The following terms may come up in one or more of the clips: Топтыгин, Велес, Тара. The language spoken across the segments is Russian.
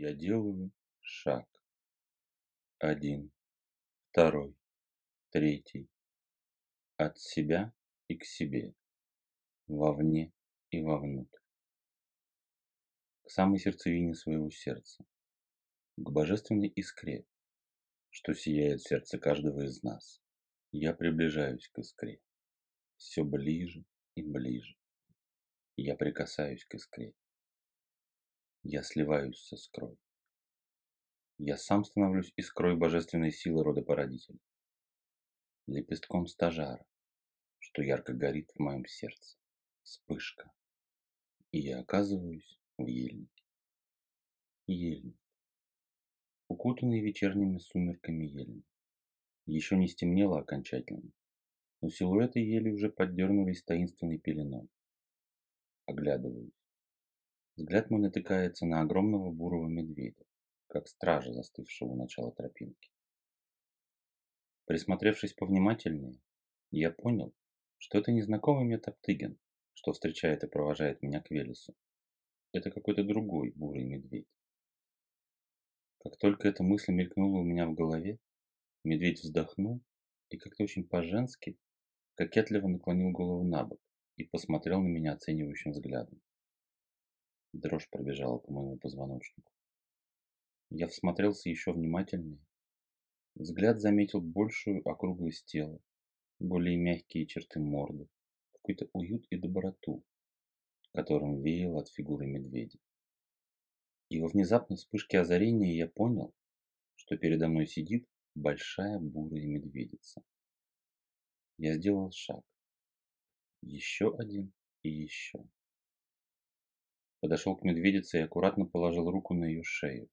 я делаю шаг. 1, 2, 3. От себя и к себе, вовне и вовнутрь, к самой сердцевине своего сердца, к божественной искре, что сияет в сердце каждого из нас. Я приближаюсь к искре, все ближе и ближе. Я прикасаюсь к искре. Я сливаюсь с искрой. Я сам становлюсь искрой божественной силы рода породителей, лепестком стажара, что ярко горит в моем сердце, вспышка. И я оказываюсь в ельнике. Ельник. Укутанный вечерними сумерками ельник. Еще не стемнело окончательно, но силуэты ели уже поддернулись таинственной пеленой. Оглядываюсь. Взгляд мой натыкается на огромного бурого медведя, как стража, застывшего у начала тропинки. Присмотревшись повнимательнее, я понял, что это незнакомый мне Топтыгин, что встречает и провожает меня к Велесу. Это какой-то другой бурый медведь. Как только эта мысль мелькнула у меня в голове, медведь вздохнул и как-то очень по-женски кокетливо наклонил голову на бок и посмотрел на меня оценивающим взглядом. Дрожь пробежала по моему позвоночнику. Я всмотрелся еще внимательнее. Взгляд заметил большую округлость тела, более мягкие черты морды, какой-то уют и доброту, которым веяло от фигуры медведя. И во внезапной вспышке озарения я понял, что передо мной сидит большая бурая медведица. Я сделал шаг. Еще один и еще. Подошел к медведице и аккуратно положил руку на ее шею,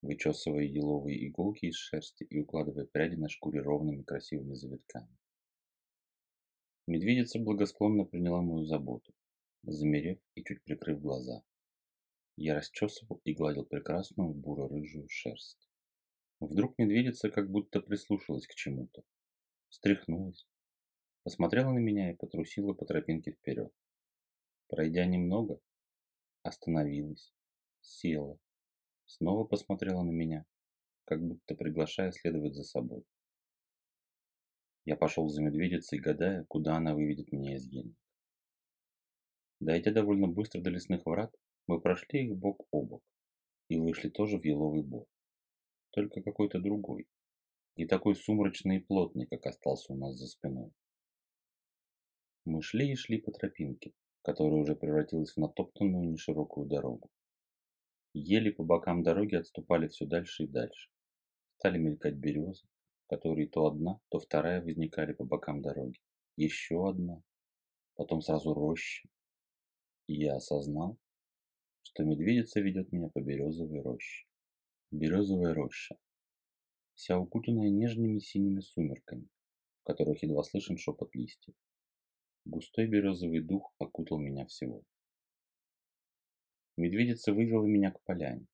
вычесывая еловые иголки из шерсти и укладывая пряди на шкуре ровными красивыми завитками. Медведица благосклонно приняла мою заботу, замерев и чуть прикрыв глаза. Я расчесывал и гладил прекрасную буро-рыжую шерсть. Вдруг медведица как будто прислушалась к чему-то, встряхнулась, посмотрела на меня и потрусила по тропинке вперед. Пройдя немного, остановилась, села, снова посмотрела на меня, как будто приглашая следовать за собой. Я пошел за медведицей, гадая, куда она выведет меня из ельника. Дойдя довольно быстро до лесных врат, мы прошли их бок о бок и вышли тоже в еловый бор, только какой-то другой, не такой сумрачный и плотный, как остался у нас за спиной. Мы шли и шли по тропинке, которая уже превратилась в натоптанную неширокую дорогу. Ели по бокам дороги отступали все дальше и дальше. Стали мелькать березы, которые то одна, то вторая возникали по бокам дороги. Еще одна, потом сразу роща. И я осознал, что медведица ведет меня по березовой роще. Березовая роща, вся укутанная нежными синими сумерками, в которых едва слышен шепот листьев. Густой березовый дух окутал меня всего. Медведица вывела меня к поляне,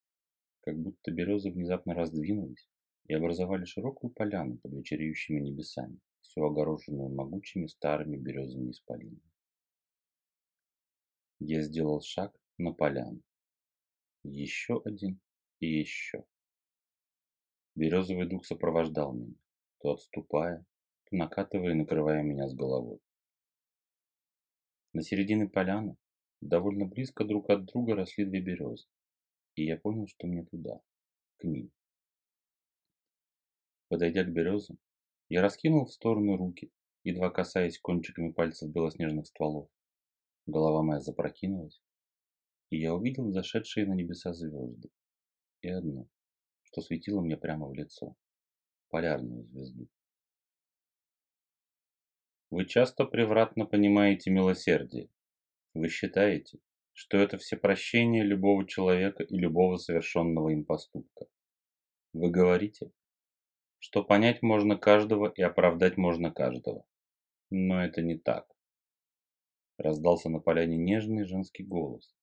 как будто березы внезапно раздвинулись и образовали широкую поляну под вечереющими небесами, всю огороженную могучими старыми березовыми исполинами. Я сделал шаг на поляну. Еще один. И еще. Березовый дух сопровождал меня, то отступая, то накатывая и накрывая меня с головой. На середине поляны, довольно близко друг от друга, росли две березы, и я понял, что мне туда, к ним. Подойдя к березам, я раскинул в стороны руки, едва касаясь кончиками пальцев белоснежных стволов. Голова моя запрокинулась, и я увидел зашедшие на небеса звезды. И одно, что светило мне прямо в лицо, полярную звезду. Вы часто превратно понимаете милосердие. Вы считаете, что это всепрощение любого человека и любого совершенного им поступка. Вы говорите, что понять можно каждого и оправдать можно каждого. Но это не так. Раздался на поляне нежный женский голос,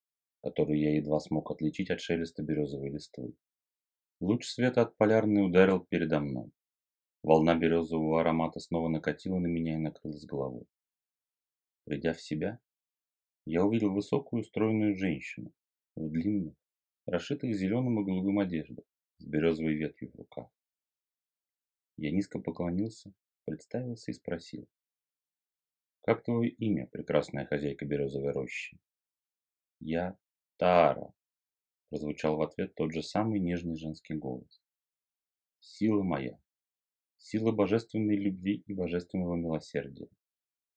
которую я едва смог отличить от шелеста березовой листвы. Луч света от полярной ударил передо мной. Волна березового аромата снова накатила на меня и накрылась головой. Придя в себя, я увидел высокую стройную женщину в длинных, расшитых зеленым и голубым одеждах, с березовой ветвью в руках. Я низко поклонился, представился и спросил: «Как твое имя, прекрасная хозяйка березовой рощи?» «Я Тара», — прозвучал в ответ тот же самый нежный женский голос. «Сила моя, сила божественной любви и божественного милосердия.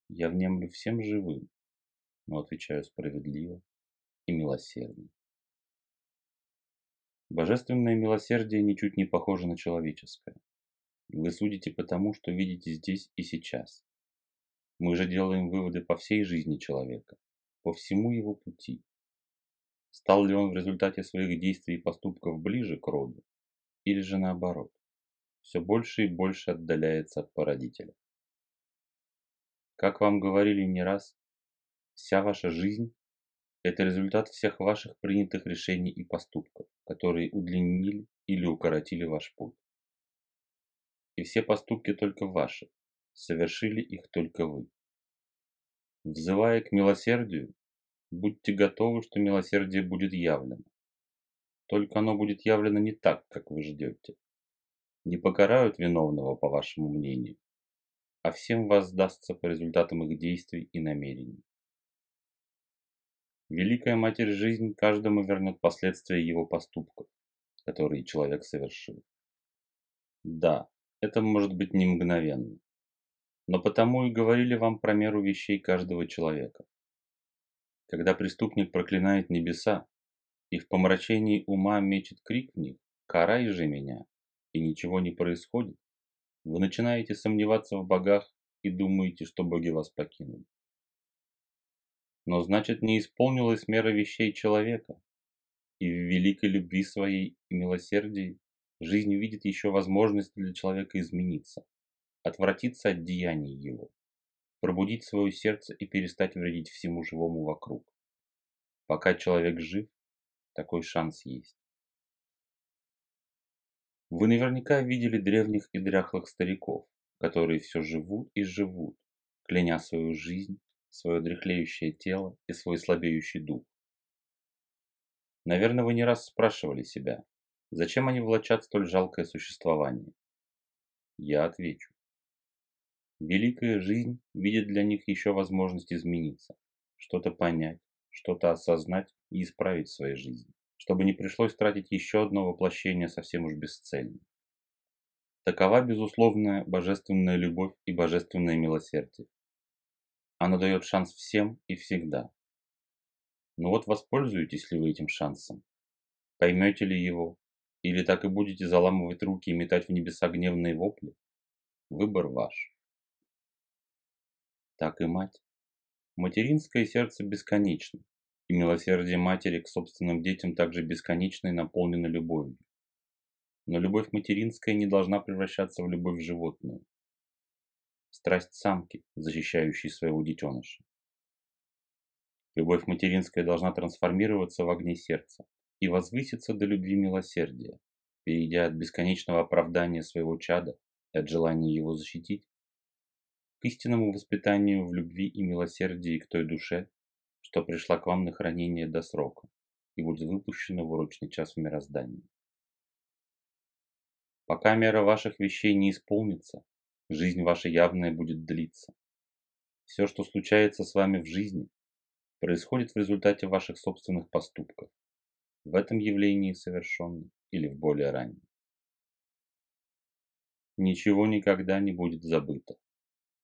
Я внемлю всем живым, но отвечаю справедливо и милосердно». Божественное милосердие ничуть не похоже на человеческое. Вы судите по тому, что видите здесь и сейчас. Мы же делаем выводы по всей жизни человека, по всему его пути. Стал ли он в результате своих действий и поступков ближе к роду, или же наоборот, все больше и больше отдаляется от породителя. Как вам говорили не раз, вся ваша жизнь – это результат всех ваших принятых решений и поступков, которые удлинили или укоротили ваш путь. И все поступки только ваши, совершили их только вы. Взывая к милосердию, будьте готовы, что милосердие будет явлено. Только оно будет явлено не так, как вы ждете. Не покарают виновного, по вашему мнению, а всем воздастся по результатам их действий и намерений. Великая Матерь Жизнь каждому вернет последствия его поступков, которые человек совершил. Да, это может быть не мгновенно, но потому и говорили вам про меру вещей каждого человека. Когда преступник проклинает небеса и в помрачении ума мечет крик в них: «Карай же меня!», и ничего не происходит, вы начинаете сомневаться в богах и думаете, что боги вас покинули. Но значит, не исполнилась мера вещей человека, и в великой любви своей и милосердии жизнь видит еще возможность для человека измениться, отвратиться от деяний его, пробудить свое сердце и перестать вредить всему живому вокруг. Пока человек жив, такой шанс есть. Вы наверняка видели древних и дряхлых стариков, которые все живут и живут, кляня свою жизнь, свое дряхлеющее тело и свой слабеющий дух. Наверное, вы не раз спрашивали себя, зачем они влачат столь жалкое существование. Я отвечу: великая жизнь видит для них еще возможность измениться, что-то понять, что-то осознать и исправить в своей жизни, чтобы не пришлось тратить еще одно воплощение совсем уж бесцельно. Такова безусловная божественная любовь и божественное милосердие. Оно дает шанс всем и всегда. Но вот воспользуетесь ли вы этим шансом? Поймете ли его? Или так и будете заламывать руки и метать в небеса гневные вопли? Выбор ваш. Так и мать. Материнское сердце бесконечно, и милосердие матери к собственным детям также бесконечно и наполнено любовью. Но любовь материнская не должна превращаться в любовь животную. Страсть самки, защищающей своего детеныша. Любовь материнская должна трансформироваться в огне сердца и возвыситься до любви милосердия, перейдя от бесконечного оправдания своего чада и от желания его защитить к истинному воспитанию в любви и милосердии к той душе, что пришла к вам на хранение до срока и будет выпущена в урочный час в мироздание. Пока мера ваших вещей не исполнится, жизнь ваша явная будет длиться. Все, что случается с вами в жизни, происходит в результате ваших собственных поступков, в этом явлении совершенном или в более раннем. Ничего никогда не будет забыто,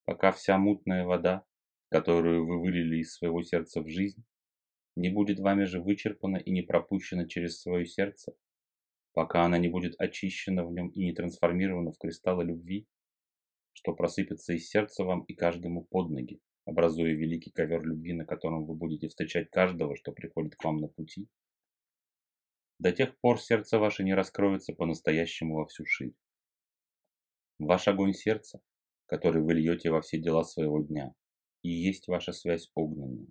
пока вся мутная вода, которую вы вылили из своего сердца в жизнь, не будет вами же вычерпана и не пропущена через свое сердце, пока она не будет очищена в нем и не трансформирована в кристаллы любви, что просыпется из сердца вам и каждому под ноги, образуя великий ковер любви, на котором вы будете встречать каждого, что приходит к вам на пути. До тех пор сердце ваше не раскроется по-настоящему во всю ширь. Ваш огонь сердца, который вы льете во все дела своего дня, и есть ваша связь огненная,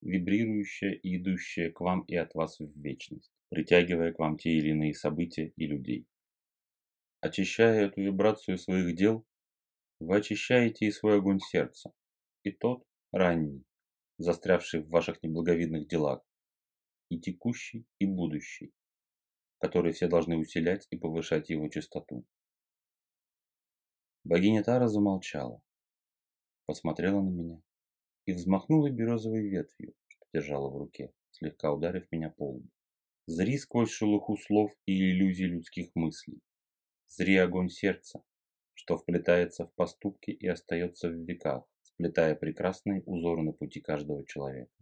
вибрирующая и идущая к вам и от вас в вечность, притягивая к вам те или иные события и людей. Очищая эту вибрацию своих дел, вы очищаете и свой огонь сердца, и тот ранний, застрявший в ваших неблаговидных делах, и текущий, и будущий, которые все должны усилять и повышать его частоту. Богиня Тара замолчала, посмотрела на меня и взмахнула березовой ветвью, что держала в руке, слегка ударив меня по лбу. Зри сквозь шелуху слов и иллюзий людских мыслей. Зри огонь сердца, что вплетается в поступки и остается в веках, сплетая прекрасные узоры на пути каждого человека.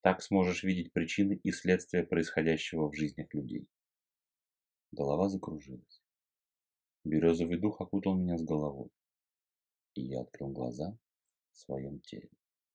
Так сможешь видеть причины и следствия происходящего в жизнях людей. Голова закружилась. Березовый дух окутал меня с головой, и я открыл глаза в своем теле.